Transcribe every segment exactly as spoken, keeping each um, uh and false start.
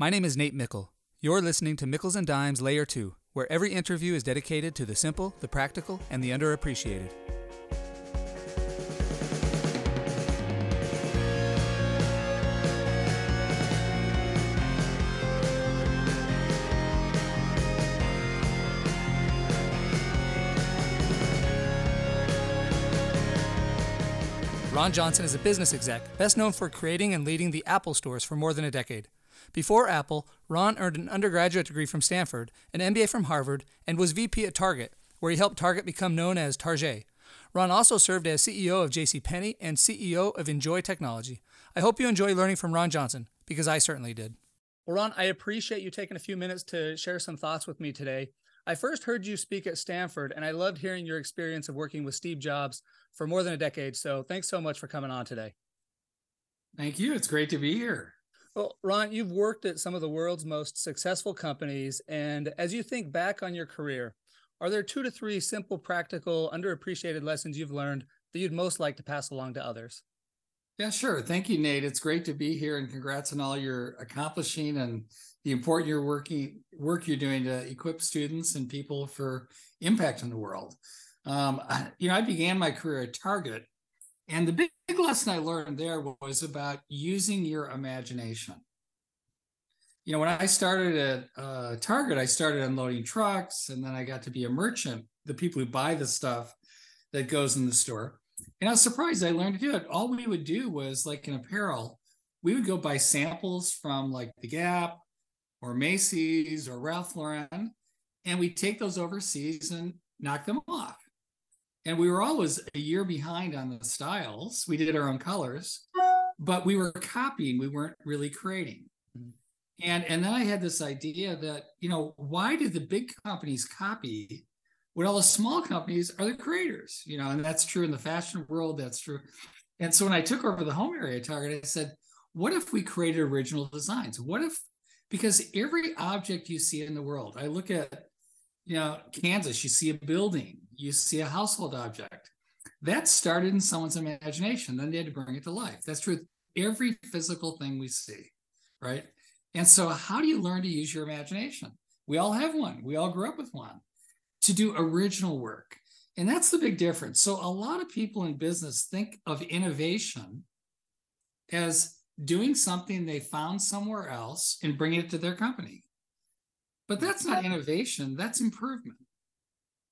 My name is Nate Mickle. You're listening to Mickles and Dimes Layer two, where every interview is dedicated to the simple, the practical, and the underappreciated. Ron Johnson is a business exec, best known for creating and leading the Apple stores for more than a decade. Before Apple, Ron earned an undergraduate degree from Stanford, an M B A from Harvard, and was V P at Target, where he helped Target become known as Target. Ron also served as C E O of JCPenney and C E O of Enjoy Technology. I hope you enjoy learning from Ron Johnson, because I certainly did. Well, Ron, I appreciate you taking a few minutes to share some thoughts with me today. I first heard you speak at Stanford, and I loved hearing your experience of working with Steve Jobs for more than a decade. So thanks so much for coming on today. Thank you. It's great to be here. Well, Ron, you've worked at some of the world's most successful companies. And as you think back on your career, are there two to three simple, practical, underappreciated lessons you've learned that you'd most like to pass along to others? Yeah, sure. Thank you, Nate. It's great to be here, and congrats on all you're accomplishing and the important you're working, work you're doing to equip students and people for impact in the world. Um, you know, I began my career at Target, and the big, big lesson I learned there was about using your imagination. You know, when I started at uh, Target, I started unloading trucks, and then I got to be a merchant, the people who buy the stuff that goes in the store. And I was surprised I learned to do it. All we would do was, like in apparel, we would go buy samples from like The Gap or Macy's or Ralph Lauren, and we'd take those overseas and knock them off. And we were always a year behind on the styles. We did our own colors, but we were copying. We weren't really creating. And, and then I had this idea that, you know, why did the big companies copy when all the small companies are the creators, you know? And that's true in the fashion world, that's true. And so when I took over the home area at Target, I said, what if we created original designs? What if, because every object you see in the world, I look at, you know, Kansas, you see a building, you see a household object. That started in someone's imagination, then they had to bring it to life. That's true with every physical thing we see, right? And so how do you learn to use your imagination? We all have one, we all grew up with one. To do original work. And that's the big difference. So a lot of people in business think of innovation as doing something they found somewhere else and bringing it to their company. But that's not innovation, that's improvement.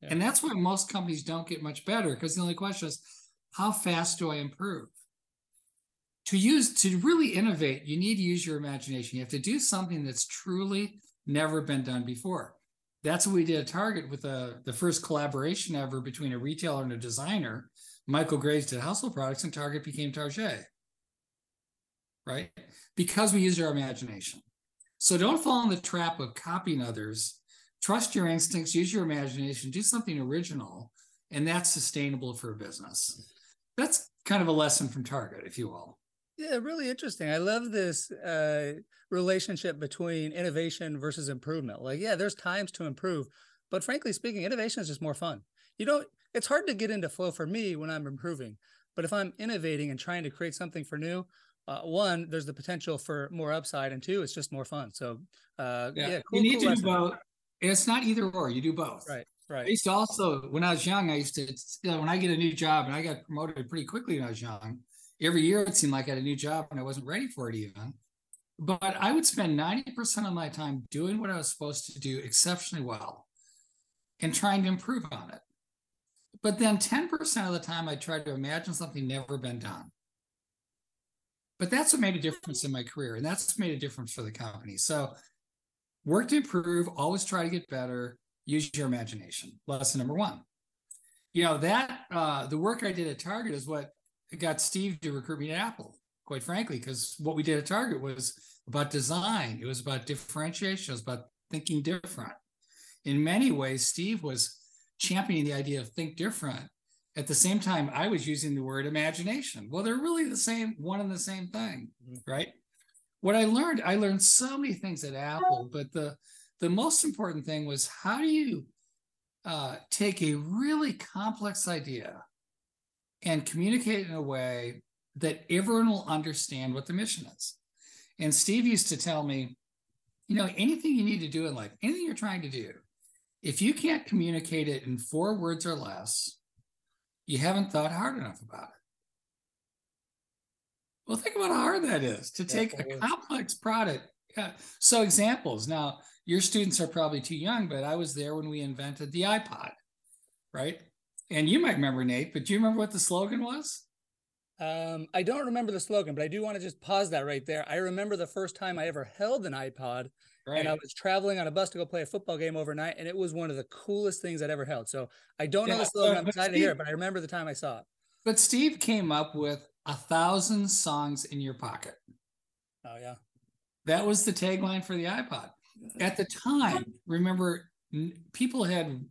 Yeah. And that's why most companies don't get much better, because the only question is, how fast do I improve? To use, to really innovate, you need to use your imagination. You have to do something that's truly never been done before. That's what we did at Target with a, the first collaboration ever between a retailer and a designer. Michael Graves did household products, and Target became Target, right? Because we used our imagination. So don't fall in the trap of copying others. Trust your instincts, use your imagination, do something original, and that's sustainable for a business. That's kind of a lesson from Target, if you will. Yeah, really interesting. I love this uh, relationship between innovation versus improvement. Like, yeah, there's times to improve, but frankly speaking, innovation is just more fun. You don't, it's hard to get into flow for me when I'm improving, but if I'm innovating and trying to create something for new, uh, one, there's the potential for more upside, and two, it's just more fun. So, uh, yeah, yeah cool, you need cool to lesson. do both. It's not either or. You do both. Right, right. I used to also, when I was young, I used to, you know, when I get a new job, and I got promoted pretty quickly when I was young. Every year it seemed like I had a new job and I wasn't ready for it even. But I would spend ninety percent of my time doing what I was supposed to do exceptionally well and trying to improve on it. But then ten percent of the time I tried to imagine something never been done. But that's what made a difference in my career, and that's what made a difference for the company. So work to improve, always try to get better, use your imagination. Lesson number one. You know, that uh, the work I did at Target is what it got Steve to recruit me to Apple, quite frankly, because what we did at Target was about design. It was about differentiation. It was about thinking different. In many ways, Steve was championing the idea of think different. At the same time, I was using the word imagination. Well, they're really the same, one and the same thing, right? What I learned, I learned so many things at Apple, but the, the most important thing was how do you uh, take a really complex idea and communicate in a way that everyone will understand what the mission is. And Steve used to tell me, you know, anything you need to do in life, anything you're trying to do, if you can't communicate it in four words or less, you haven't thought hard enough about it. Well, think about how hard that is to take a complex product. Yeah. So examples. Now, your students are probably too young, but I was there when we invented the iPod, right? And you might remember, Nate, but do you remember what the slogan was? Um, I don't remember the slogan, but I do want to just pause that right there. I remember the first time I ever held an iPod, right. And I was traveling on a bus to go play a football game overnight, and it was one of the coolest things I'd ever held. So I don't yeah, know the slogan. I'm excited to hear it, but I remember the time I saw it. But Steve came up with a thousand songs in your pocket. Oh, yeah. That was the tagline for the iPod. At the time, remember, people had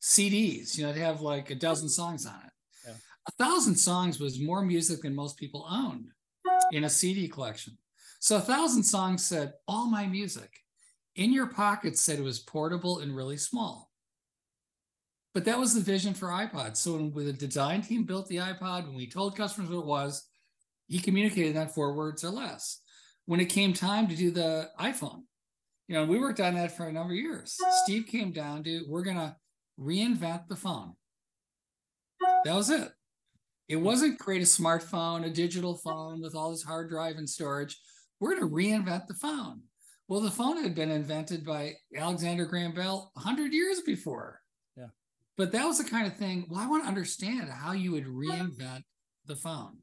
C Ds, you know, they have like a dozen songs on it. A thousand songs was more music than most people owned in a C D collection. So a thousand songs said all my music. In your pocket said it was portable and really small. But that was the vision for iPod. So when the design team built the iPod, when we told customers what it was, he communicated that four words or less. When it came time to do the iPhone, you know, we worked on that for a number of years. Steve came down to, we're going to reinvent the phone. That was it. It wasn't create a smartphone, a digital phone with all this hard drive and storage. We're going to reinvent the phone. Well, the phone had been invented by Alexander Graham Bell one hundred years before. Yeah. But that was the kind of thing, well, I want to understand how you would reinvent the phone.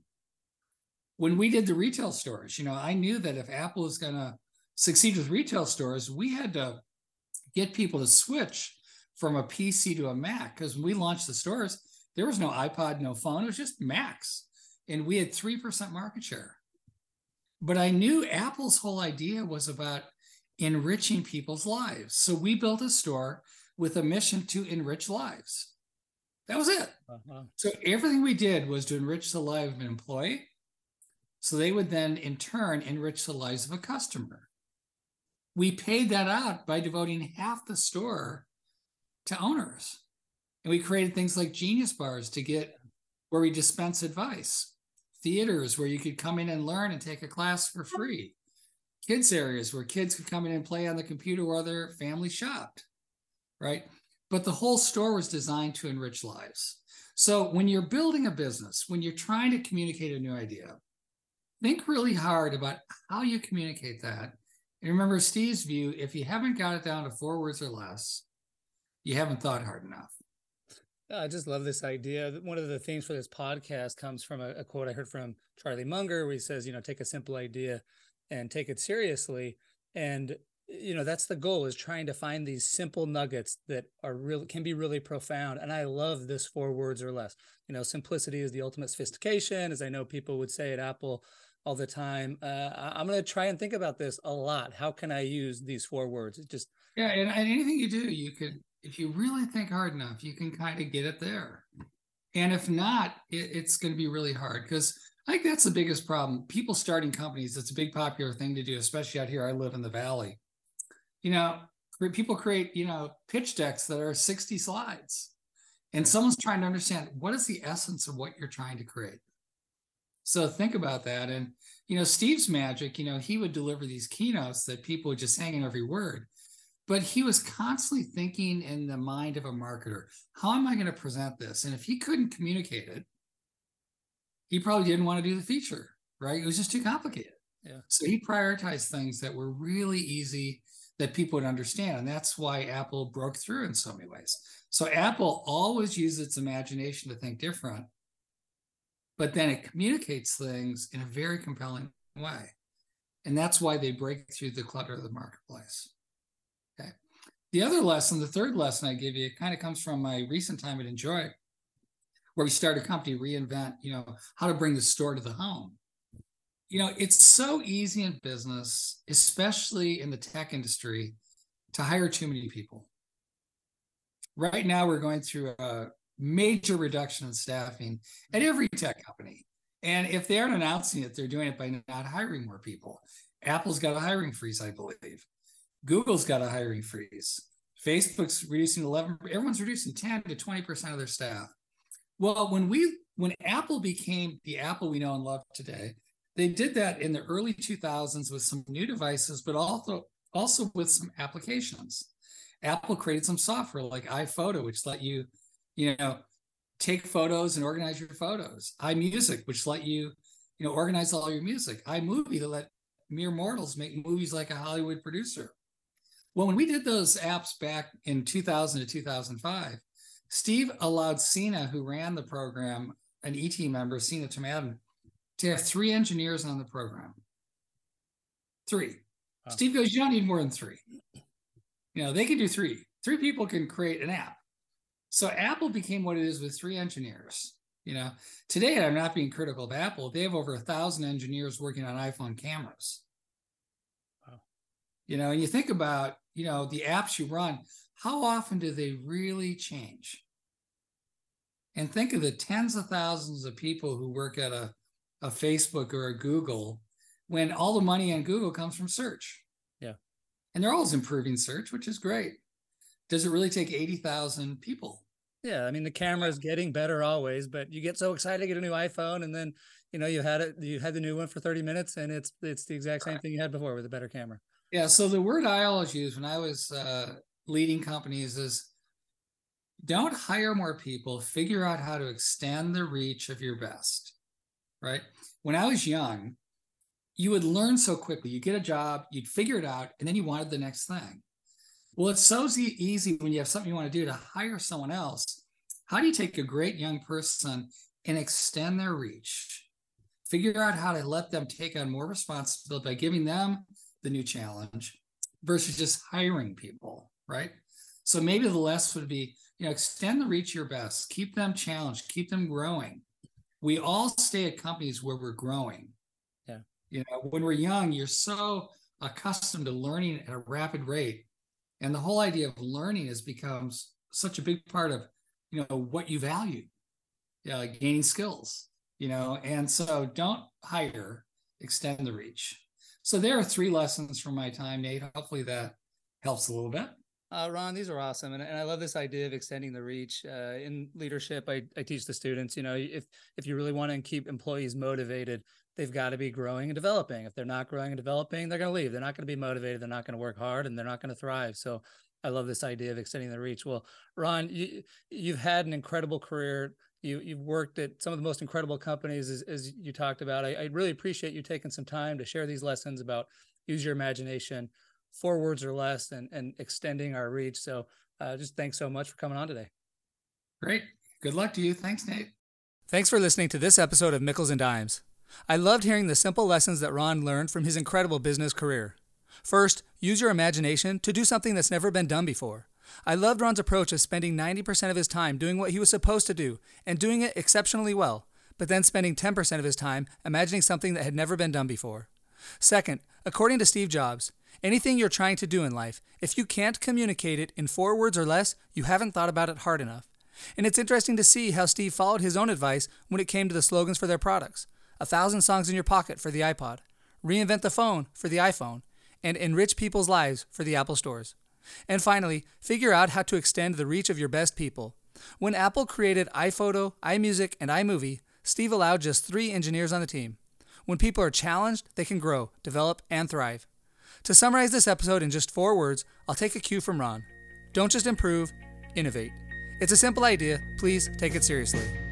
When we did the retail stores, you know, I knew that if Apple was going to succeed with retail stores, we had to get people to switch from a P C to a Mac, because when we launched the stores, there was no iPod, no phone. It was just Macs. And we had three percent market share. But I knew Apple's whole idea was about enriching people's lives. So we built a store with a mission to enrich lives. That was it. Uh-huh. So everything we did was to enrich the life of an employee. So they would then, in turn, enrich the lives of a customer. We paid that out by devoting half the store to owners. And we created things like Genius Bars to get where we dispense advice, theaters where you could come in and learn and take a class for free, kids areas where kids could come in and play on the computer while their family shopped, right? But the whole store was designed to enrich lives. So when you're building a business, when you're trying to communicate a new idea, think really hard about how you communicate that. And remember Steve's view, if you haven't got it down to four words or less, you haven't thought hard enough. I just love this idea. One of the themes for this podcast comes from a, a quote I heard from Charlie Munger, where he says, you know, take a simple idea and take it seriously. And, you know, that's the goal, is trying to find these simple nuggets that are real, can be really profound. And I love this four words or less. You know, simplicity is the ultimate sophistication, as I know people would say at Apple all the time. Uh, I'm going to try and think about this a lot. How can I use these four words? It just Yeah. And, and anything you do, you could. If you really think hard enough, you can kind of get it there. And if not, it, it's going to be really hard, because I think that's the biggest problem. People starting companies, it's a big popular thing to do, especially out here. I live in the Valley. You know, people create, you know, pitch decks that are sixty slides. And someone's trying to understand what is the essence of what you're trying to create. So think about that. And, you know, Steve's magic, you know, he would deliver these keynotes that people would just hang on every word. But he was constantly thinking in the mind of a marketer, how am I going to present this? And if he couldn't communicate it, he probably didn't want to do the feature, right? It was just too complicated. Yeah. So he prioritized things that were really easy that people would understand. And that's why Apple broke through in so many ways. So Apple always uses its imagination to think different, but then it communicates things in a very compelling way. And that's why they break through the clutter of the marketplace. Okay. The other lesson, the third lesson I give you, kind of comes from my recent time at Enjoy, where we started a company, reinvent, you know, how to bring the store to the home. You know, it's so easy in business, especially in the tech industry, to hire too many people. Right now, we're going through a major reduction in staffing at every tech company. And if they aren't announcing it, they're doing it by not hiring more people. Apple's got a hiring freeze, I believe. Google's got a hiring freeze. Facebook's reducing eleven, everyone's reducing ten to twenty percent of their staff. Well, when we, when Apple became the Apple we know and love today, they did that in the early two thousands with some new devices, but also also with some applications. Apple created some software like iPhoto, which let you, you know, take photos and organize your photos. iMusic, which let you, you know, organize all your music. iMovie, to let mere mortals make movies like a Hollywood producer. Well, when we did those apps back in two thousand to two thousand five, Steve allowed Sina, who ran the program, an E T member, Sina Tumaddon, to have three engineers on the program. Three. Wow. Steve goes, you don't need more than three. You know, they can do three. Three people can create an app. So Apple became what it is with three engineers. You know, today, I'm not being critical of Apple. They have over a thousand engineers working on iPhone cameras. Wow. You know, and you think about, you know, the apps you run, how often do they really change? And think of the tens of thousands of people who work at a, a Facebook or a Google when all the money on Google comes from search. Yeah. And they're always improving search, which is great. Does it really take eighty thousand people? Yeah, I mean, the camera is getting better always, but you get so excited to get a new iPhone, and then, you know, you had it, you had the new one for thirty minutes, and it's it's the exact same thing you had before with a better camera. Yeah, so the word I always use when I was uh, leading companies is, don't hire more people, figure out how to extend the reach of your best, right? When I was young, you would learn so quickly. You get a job, you'd figure it out, and then you wanted the next thing. Well, it's so easy when you have something you want to do to hire someone else. How do you take a great young person and extend their reach? Figure out how to let them take on more responsibility by giving them the new challenge versus just hiring people, right? So maybe the less would be, you know, extend the reach your best, keep them challenged, keep them growing. We all stay at companies where we're growing. Yeah. You know, when we're young, you're so accustomed to learning at a rapid rate. And the whole idea of learning has become such a big part of, you know, what you value, yeah, you know, like gaining skills, you know, and so don't hire, extend the reach. So there are three lessons from my time, Nate. Hopefully that helps a little bit. Uh, Ron, these are awesome. And, and I love this idea of extending the reach uh, in leadership. I, I teach the students, you know, if, if you really want to keep employees motivated, they've got to be growing and developing. If they're not growing and developing, they're going to leave. They're not going to be motivated. They're not going to work hard, and they're not going to thrive. So I love this idea of extending the reach. Well, Ron, you, you've had an incredible career. You, you've worked at some of the most incredible companies, as, as you talked about. I, I really appreciate you taking some time to share these lessons about use your imagination, four words or less, and, and extending our reach. So uh, just thanks so much for coming on today. Great. Good luck to you. Thanks, Nate. Thanks for listening to this episode of Mickles and Dimes. I loved hearing the simple lessons that Ron learned from his incredible business career. First, use your imagination to do something that's never been done before. I loved Ron's approach of spending ninety percent of his time doing what he was supposed to do and doing it exceptionally well, but then spending ten percent of his time imagining something that had never been done before. Second, according to Steve Jobs, anything you're trying to do in life, if you can't communicate it in four words or less, you haven't thought about it hard enough. And it's interesting to see how Steve followed his own advice when it came to the slogans for their products. A thousand songs in your pocket for the iPod, reinvent the phone for the iPhone, and enrich people's lives for the Apple stores. And finally, figure out how to extend the reach of your best people. When Apple created iPhoto, iMusic, and iMovie, Steve allowed just three engineers on the team. When people are challenged, they can grow, develop, and thrive. To summarize this episode in just four words, I'll take a cue from Ron. Don't just improve, innovate. It's a simple idea. Please take it seriously.